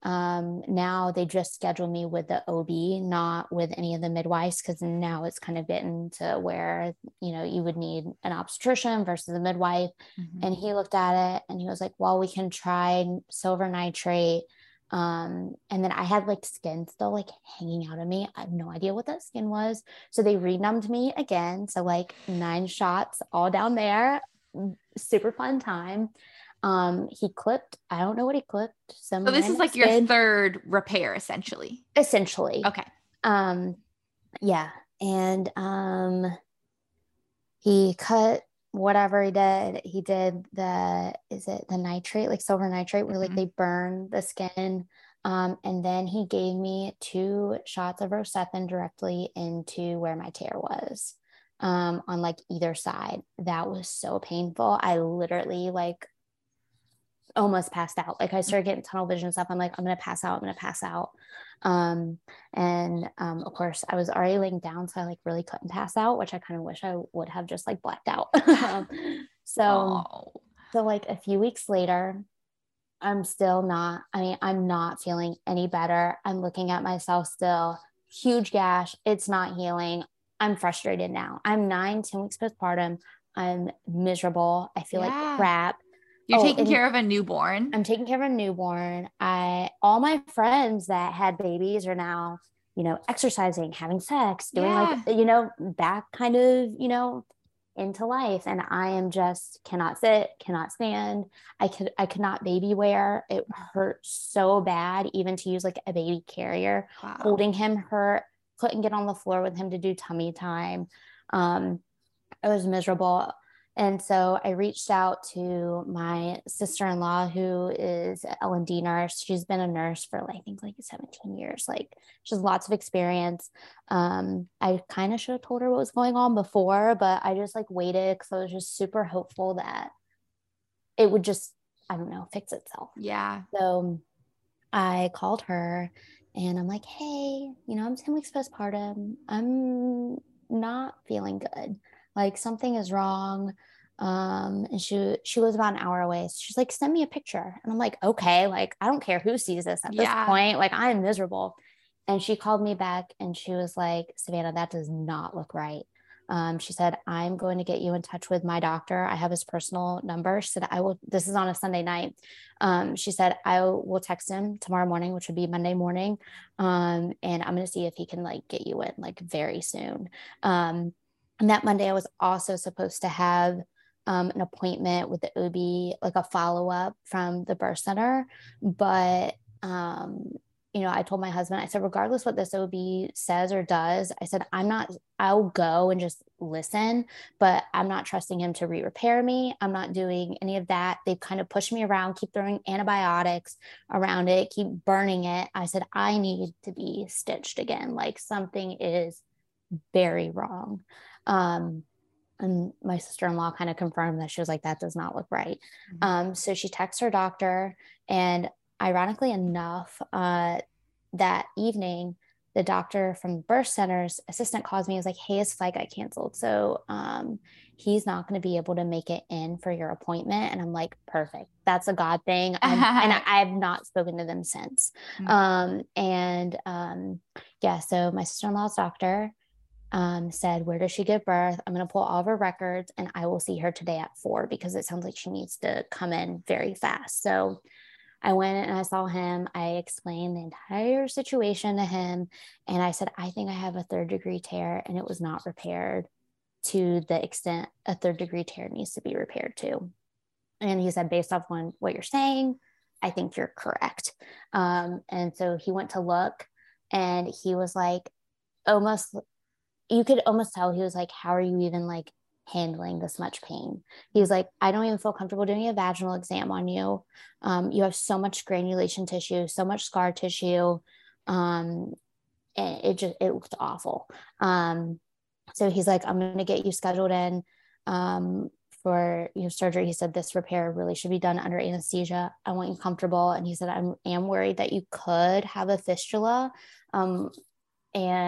Now they just schedule me with the OB, not with any of the midwives, because now it's kind of getting to where, you know, you would need an obstetrician versus a midwife. Mm-hmm. And he looked at it and he was like, well, we can try silver nitrate. And then I had like skin still like hanging out of me. I have no idea what that skin was. So they renumbed me again. So like 9 shots all down there, super fun time. He clipped, I don't know what he clipped. So this is like your 3rd repair essentially. Essentially. Okay. Yeah. And, he cut whatever he did the nitrate, like silver nitrate, where like they burn the skin. And then he gave me 2 shots of Rocephin directly into where my tear was, on like either side. That was so painful. I literally like almost passed out. Like I started getting tunnel vision stuff. I'm like, I'm going to pass out. Of course I was already laying down. So I like really couldn't pass out, which I kind of wish I would have just like blacked out. So like a few weeks later, I'm not feeling any better. I'm looking at myself still, huge gash. It's not healing. I'm frustrated now. I'm 10 weeks postpartum. I'm miserable. I feel like crap. You're taking care of a newborn. I'm taking care of a newborn. All my friends that had babies are now, you know, exercising, having sex, doing like, you know, back kind of, you know, into life. And I am just cannot sit, cannot stand. I could not baby wear. It hurt so bad, even to use like a baby carrier. Wow. Holding him hurt. Couldn't get on the floor with him to do tummy time. I was miserable. And so I reached out to my sister-in-law, who is an L&D nurse. She's been a nurse for, I think, 17 years. Like, she has lots of experience. I kind of should have told her what was going on before, but I just, waited because I was just super hopeful that it would just, fix itself. Yeah. So I called her, and I'm like, hey, I'm 10 weeks postpartum. I'm not feeling good. Something is wrong. And she lives about an hour away. So she's like, send me a picture. And I'm like, okay, I don't care who sees this at this point. I am miserable. And she called me back and she was like, Savannah, that does not look right. She said, I'm going to get you in touch with my doctor. I have his personal number. She said, I will, this is on a Sunday night. She said, I will text him tomorrow morning, which would be Monday morning. And I'm going to see if he can like get you in like very soon. And that Monday I was also supposed to have an appointment with the OB, like a follow-up from the birth center. But, you know, I told my husband, I said, regardless what this OB says or does, I said, I'll go and just listen, but I'm not trusting him to re-repair me. I'm not doing any of that. They've kind of pushed me around, keep throwing antibiotics around it, keep burning it. I said, I need to be stitched again. Like something is very wrong. And my sister-in-law kind of confirmed that. She was like, that does not look right. Mm-hmm. So she texts her doctor, and ironically enough, that evening, the doctor from the birth center's assistant calls me. He was like, hey, his flight got canceled. So he's not going to be able to make it in for your appointment. And I'm like, perfect. That's a God thing. And I have not spoken to them since. Mm-hmm. Yeah, so my sister-in-law's doctor said, where does she give birth? I'm going to pull all of her records, and I will see her today at 4 because it sounds like she needs to come in very fast. So I went and I saw him. I explained the entire situation to him. And I said, I think I have a 3rd-degree tear, and it was not repaired to the extent a 3rd-degree tear needs to be repaired to. And he said, based off on what you're saying, I think you're correct. And so he went to look, and he was like, almost, you could almost tell, he was like, how are you even like handling this much pain? He was like, I don't even feel comfortable doing a vaginal exam on you. You have so much granulation tissue, so much scar tissue. And it looked awful. So he's like, I'm going to get you scheduled in, for your surgery. He said, this repair really should be done under anesthesia. I want you comfortable. And he said, I am worried that you could have a fistula.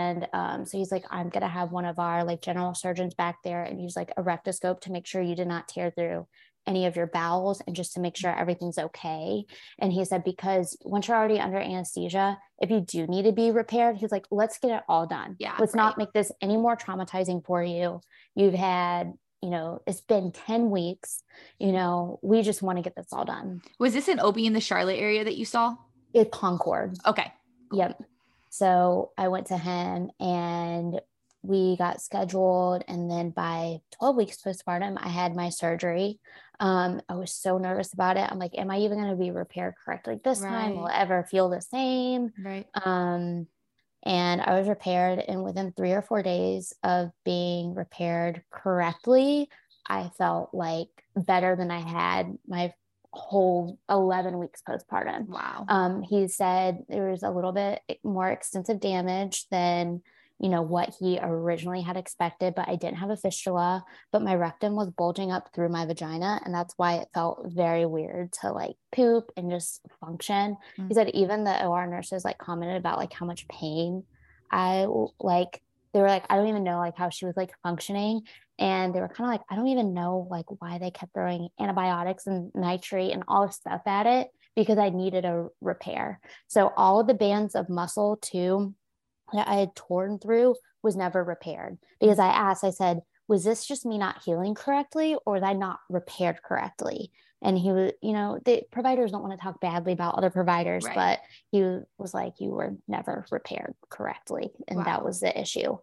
So he's like, I'm going to have one of our like general surgeons back there and use like a rectoscope to make sure you did not tear through any of your bowels and just to make sure everything's okay. And he said, because once you're already under anesthesia, if you do need to be repaired, he's like, let's get it all done. Yeah, let's not make this any more traumatizing for you. You've had, you know, it's been 10 weeks, you know, we just want to get this all done. Was this an OB in the Charlotte area that you saw? It's Concord. Okay. Yep. So I went to him and we got scheduled. And then by 12 weeks postpartum, I had my surgery. I was so nervous about it. I'm like, am I even going to be repaired correctly this time? Will I ever feel the same? Right. And I was repaired, and within 3 or 4 days of being repaired correctly, I felt like better than I had my whole 11 weeks postpartum. Wow. He said there was a little bit more extensive damage than, you know, what he originally had expected, but I didn't have a fistula, but my rectum was bulging up through my vagina. And that's why it felt very weird to like poop and just function. Mm-hmm. He said, even the OR nurses like commented about like how much pain they were like, I don't even know like how she was like functioning. And they were kind of like, I don't even know like why they kept throwing antibiotics and nitrate and all this stuff at it, because I needed a repair. So all of the bands of muscle too that I had torn through was never repaired, because I asked, I said, was this just me not healing correctly, or was I not repaired correctly? And he was, you know, the providers don't want to talk badly about other providers, right, but he was like, you were never repaired correctly. And that was the issue.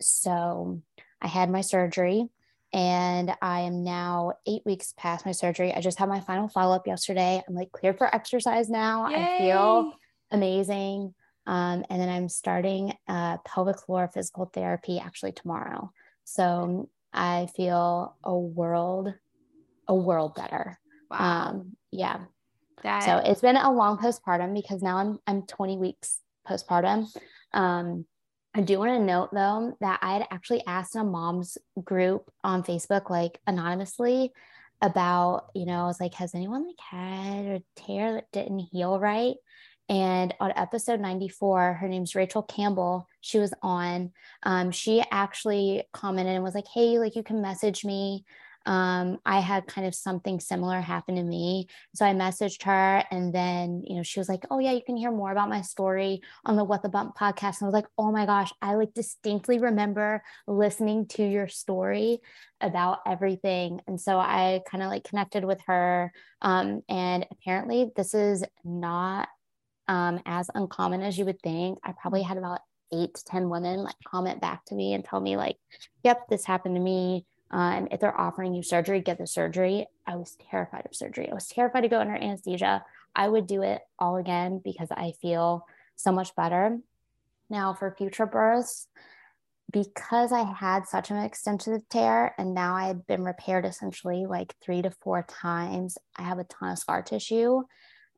So I had my surgery, and I am now 8 weeks past my surgery. I just had my final follow-up yesterday. I'm like clear for exercise now. Yay. I feel amazing. And then I'm starting pelvic floor physical therapy actually tomorrow. So I feel a world better. Wow. Yeah. So it's been a long postpartum, because now I'm 20 weeks postpartum. I do want to note though, that I had actually asked in a mom's group on Facebook, like anonymously, about, you know, I was like, has anyone like had a tear that didn't heal right? And on episode 94, her name's Rachel Campbell. She was on, she actually commented and was like, hey, like you can message me, I had kind of something similar happen to me. So I messaged her, and then, you know, she was like, oh yeah, you can hear more about my story on the What The Bump podcast. And I was like, oh my gosh, I like distinctly remember listening to your story about everything. And so I kind of like connected with her. And apparently this is not as uncommon as you would think. I probably had about 8 to 10 women like comment back to me and tell me like, yep, this happened to me. And if they're offering you surgery, get the surgery. I was terrified of surgery. I was terrified to go under anesthesia. I would do it all again because I feel so much better. Now for future births, because I had such an extensive tear and now I had been repaired essentially like 3 to 4 times, I have a ton of scar tissue.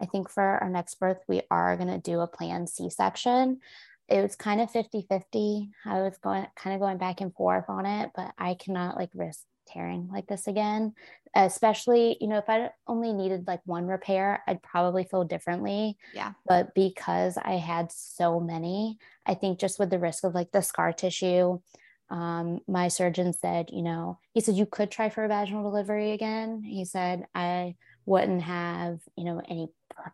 I think for our next birth, we are going to do a planned C-section. It was kind of 50-50. I was going back and forth on it, but I cannot like risk tearing like this again, especially, you know, if I only needed like one repair, I'd probably feel differently. Yeah. But because I had so many, I think just with the risk of like the scar tissue, my surgeon said, you know, he said, you could try for a vaginal delivery again. He said, I wouldn't have, you know, any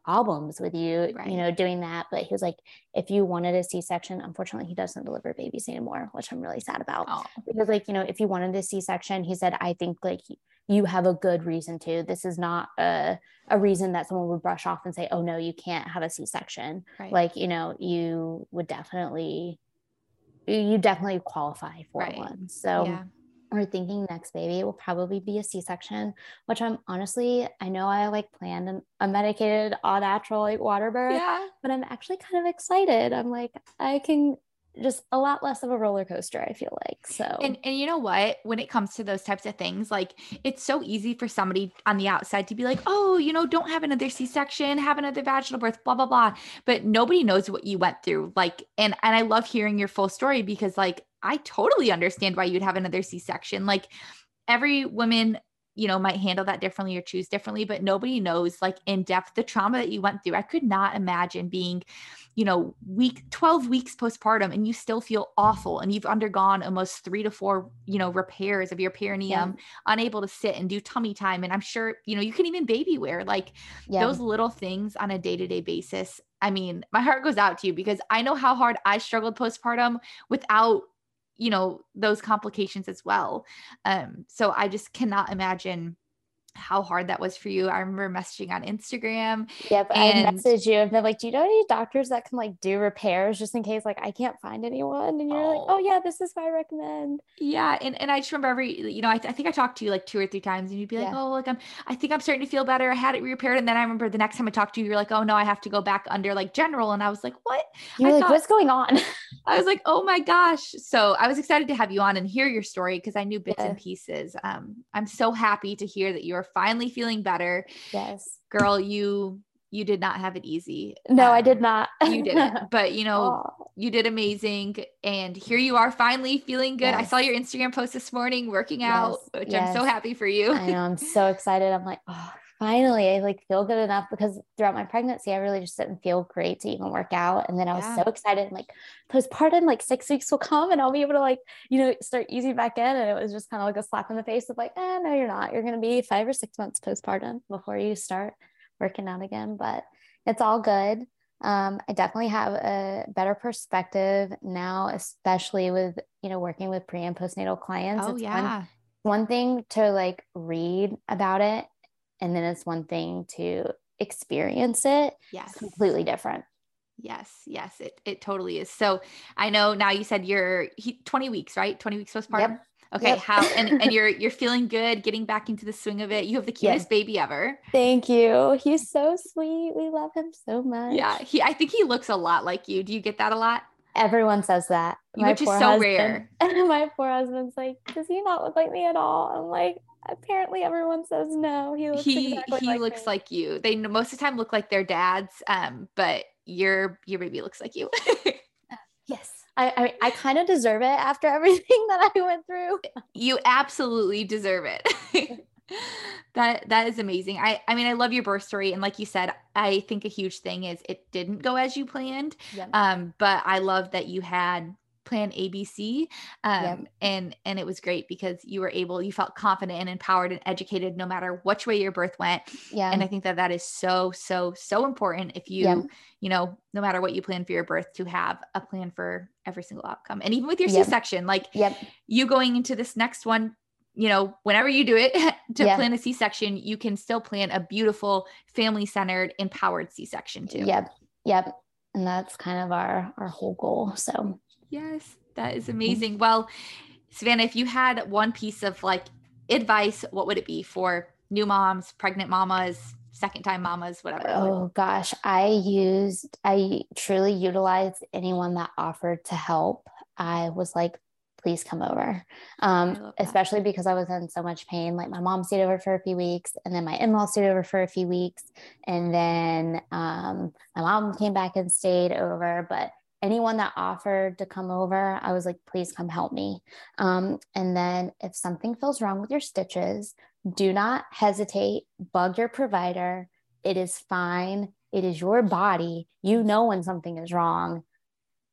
problems with you, right, you know, doing that. But he was like, if you wanted a C-section, unfortunately he doesn't deliver babies anymore, which I'm really sad about. Oh. Because like, you know, if you wanted a C-section, he said, I think like you have a good reason to. This is not a reason that someone would brush off and say, oh no, you can't have a C-section. Right. Like, you know, you would definitely, you definitely qualify for right. one. So yeah. We're thinking next baby will probably be a C-section, which I'm honestly, I know I like planned an unmedicated, all natural, like water birth, yeah. but I'm actually kind of excited. I'm like, I can just a lot less of a roller coaster, I feel like. So, and you know what, when it comes to those types of things, like it's so easy for somebody on the outside to be like, oh, you know, don't have another C-section, have another vaginal birth, blah, blah, blah. But nobody knows what you went through. Like, and I love hearing your full story because like, I totally understand why you'd have another C-section. Like every woman, you know, might handle that differently or choose differently, but nobody knows like in depth the trauma that you went through. I could not imagine being, you know, 12 weeks postpartum and you still feel awful and you've undergone almost 3 to 4, you know, repairs of your perineum, yeah. unable to sit and do tummy time. And I'm sure, you know, you can even baby wear like yeah. those little things on a day-to-day basis. I mean, my heart goes out to you because I know how hard I struggled postpartum without, you know, those complications as well. So I just cannot imagine how hard that was for you. I remember messaging on Instagram. Yep. And I messaged you and been like, do you know any doctors that can like do repairs just in case, like I can't find anyone? And you're oh. like, oh yeah, this is what I recommend. Yeah. And I just remember you know, I think I talked to you like 2 or 3 times and you'd be like, yeah. oh, look, I think I'm starting to feel better. I had it repaired. And then I remember the next time I talked to you, you're like, oh no, I have to go back under like general. And I was like, what? You're like, what's going on? I was like, oh my gosh. So I was excited to have you on and hear your story, 'cause I knew bits yeah. and pieces. I'm so happy to hear that you're finally feeling better. Yes. Girl, you did not have it easy. No, I did not. You didn't, but you know, aww. You did amazing. And here you are finally feeling good. Yes. I saw your Instagram post this morning working yes. out, which yes. I'm so happy for you. I know. I'm so excited. I'm like, oh, finally, I like feel good enough because throughout my pregnancy, I really just didn't feel great to even work out. And then I was yeah. so excited. I'm like, postpartum, like 6 weeks will come and I'll be able to like, you know, start easing back in. And it was just kind of like a slap in the face of like, no, you're not. You're going to be 5 or 6 months postpartum before you start working out again, but it's all good. I definitely have a better perspective now, especially with, you know, working with pre and postnatal clients. Oh, it's yeah. one thing to like read about it, and then it's one thing to experience it. Yes. It's completely different. Yes. It totally is. So I know now you said you're 20 weeks, right? 20 weeks postpartum. Yep. Okay. Yep. How, and you're feeling good, getting back into the swing of it. You have the cutest yes. baby ever. Thank you. He's so sweet. We love him so much. Yeah. I think he looks a lot like you. Do you get that a lot? Everyone says that. Which is so rare. My poor husband's like, does he not look like me at all? I'm like, apparently everyone says no. He looks like you. They most of the time look like their dads, but your baby looks like you. Yes. I kind of deserve it after everything that I went through. You absolutely deserve it. That is amazing. I mean, I love your birth story. And like you said, I think a huge thing is it didn't go as you planned. Yep. But I love that you had plan ABC. And it was great because you were able, you felt confident and empowered and educated no matter which way your birth went. Yeah. And I think that that is so, so, so important if you, you know, no matter what you plan for your birth, to have a plan for every single outcome. And even with your C-section, like you going into this next one, you know, whenever you do it to plan a C-section, you can still plan a beautiful family-centered, empowered C-section too. Yep. And that's kind of our whole goal. So yes, that is amazing. Well, Savannah, if you had one piece of like advice, what would it be for new moms, pregnant mamas, second time mamas, whatever? Oh gosh. I truly utilized anyone that offered to help. I was like, please come over. Especially because I was in so much pain. Like my mom stayed over for a few weeks and then my in-laws stayed over for a few weeks. And then, my mom came back and stayed over, but anyone that offered to come over, I was like, please come help me. And then if something feels wrong with your stitches, do not hesitate, bug your provider. It is fine. It is your body. You know, when something is wrong,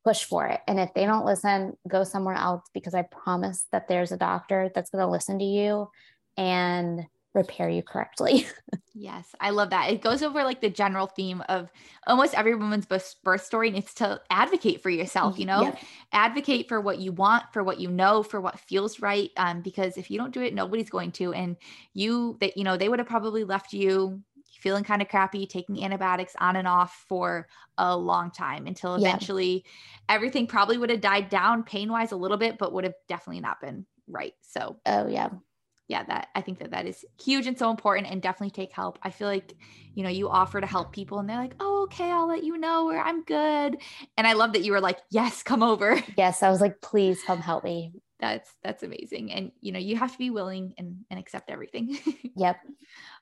push for it. And if they don't listen, go somewhere else, because I promise that there's a doctor that's going to listen to you and repair you correctly. Yes. I love that. It goes over like the general theme of almost every woman's birth story. And it's to advocate for yourself, you know, advocate for what you want, for what you know, for what feels right. Because if you don't do it, nobody's going to, and they would have probably left you feeling kind of crappy, taking antibiotics on and off for a long time until eventually everything probably would have died down pain-wise a little bit, but would have definitely not been right. So, I think that is huge and so important, and definitely take help. I feel like, you know, you offer to help people and they're like, oh, okay, I'll let you know, or I'm good. And I love that you were like, yes, come over. Yes. I was like, please come help me. That's amazing. And you know, you have to be willing and accept everything. Yep.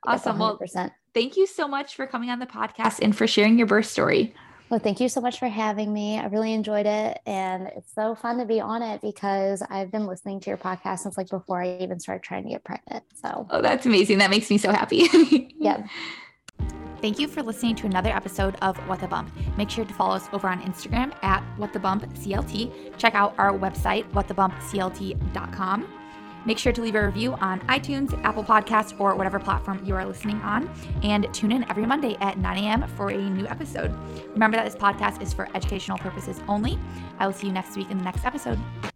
Awesome. 100%. Well, thank you so much for coming on the podcast and for sharing your birth story. Well, thank you so much for having me. I really enjoyed it. And it's so fun to be on it because I've been listening to your podcast since like before I even started trying to get pregnant. So, oh, that's amazing. That makes me so happy. Yep. Thank you for listening to another episode of What The Bump. Make sure to follow us over on Instagram at WhatTheBumpCLT. Check out our website, whatthebumpclt.com. Make sure to leave a review on iTunes, Apple Podcasts, or whatever platform you are listening on. And tune in every Monday at 9 a.m. for a new episode. Remember that this podcast is for educational purposes only. I will see you next week in the next episode.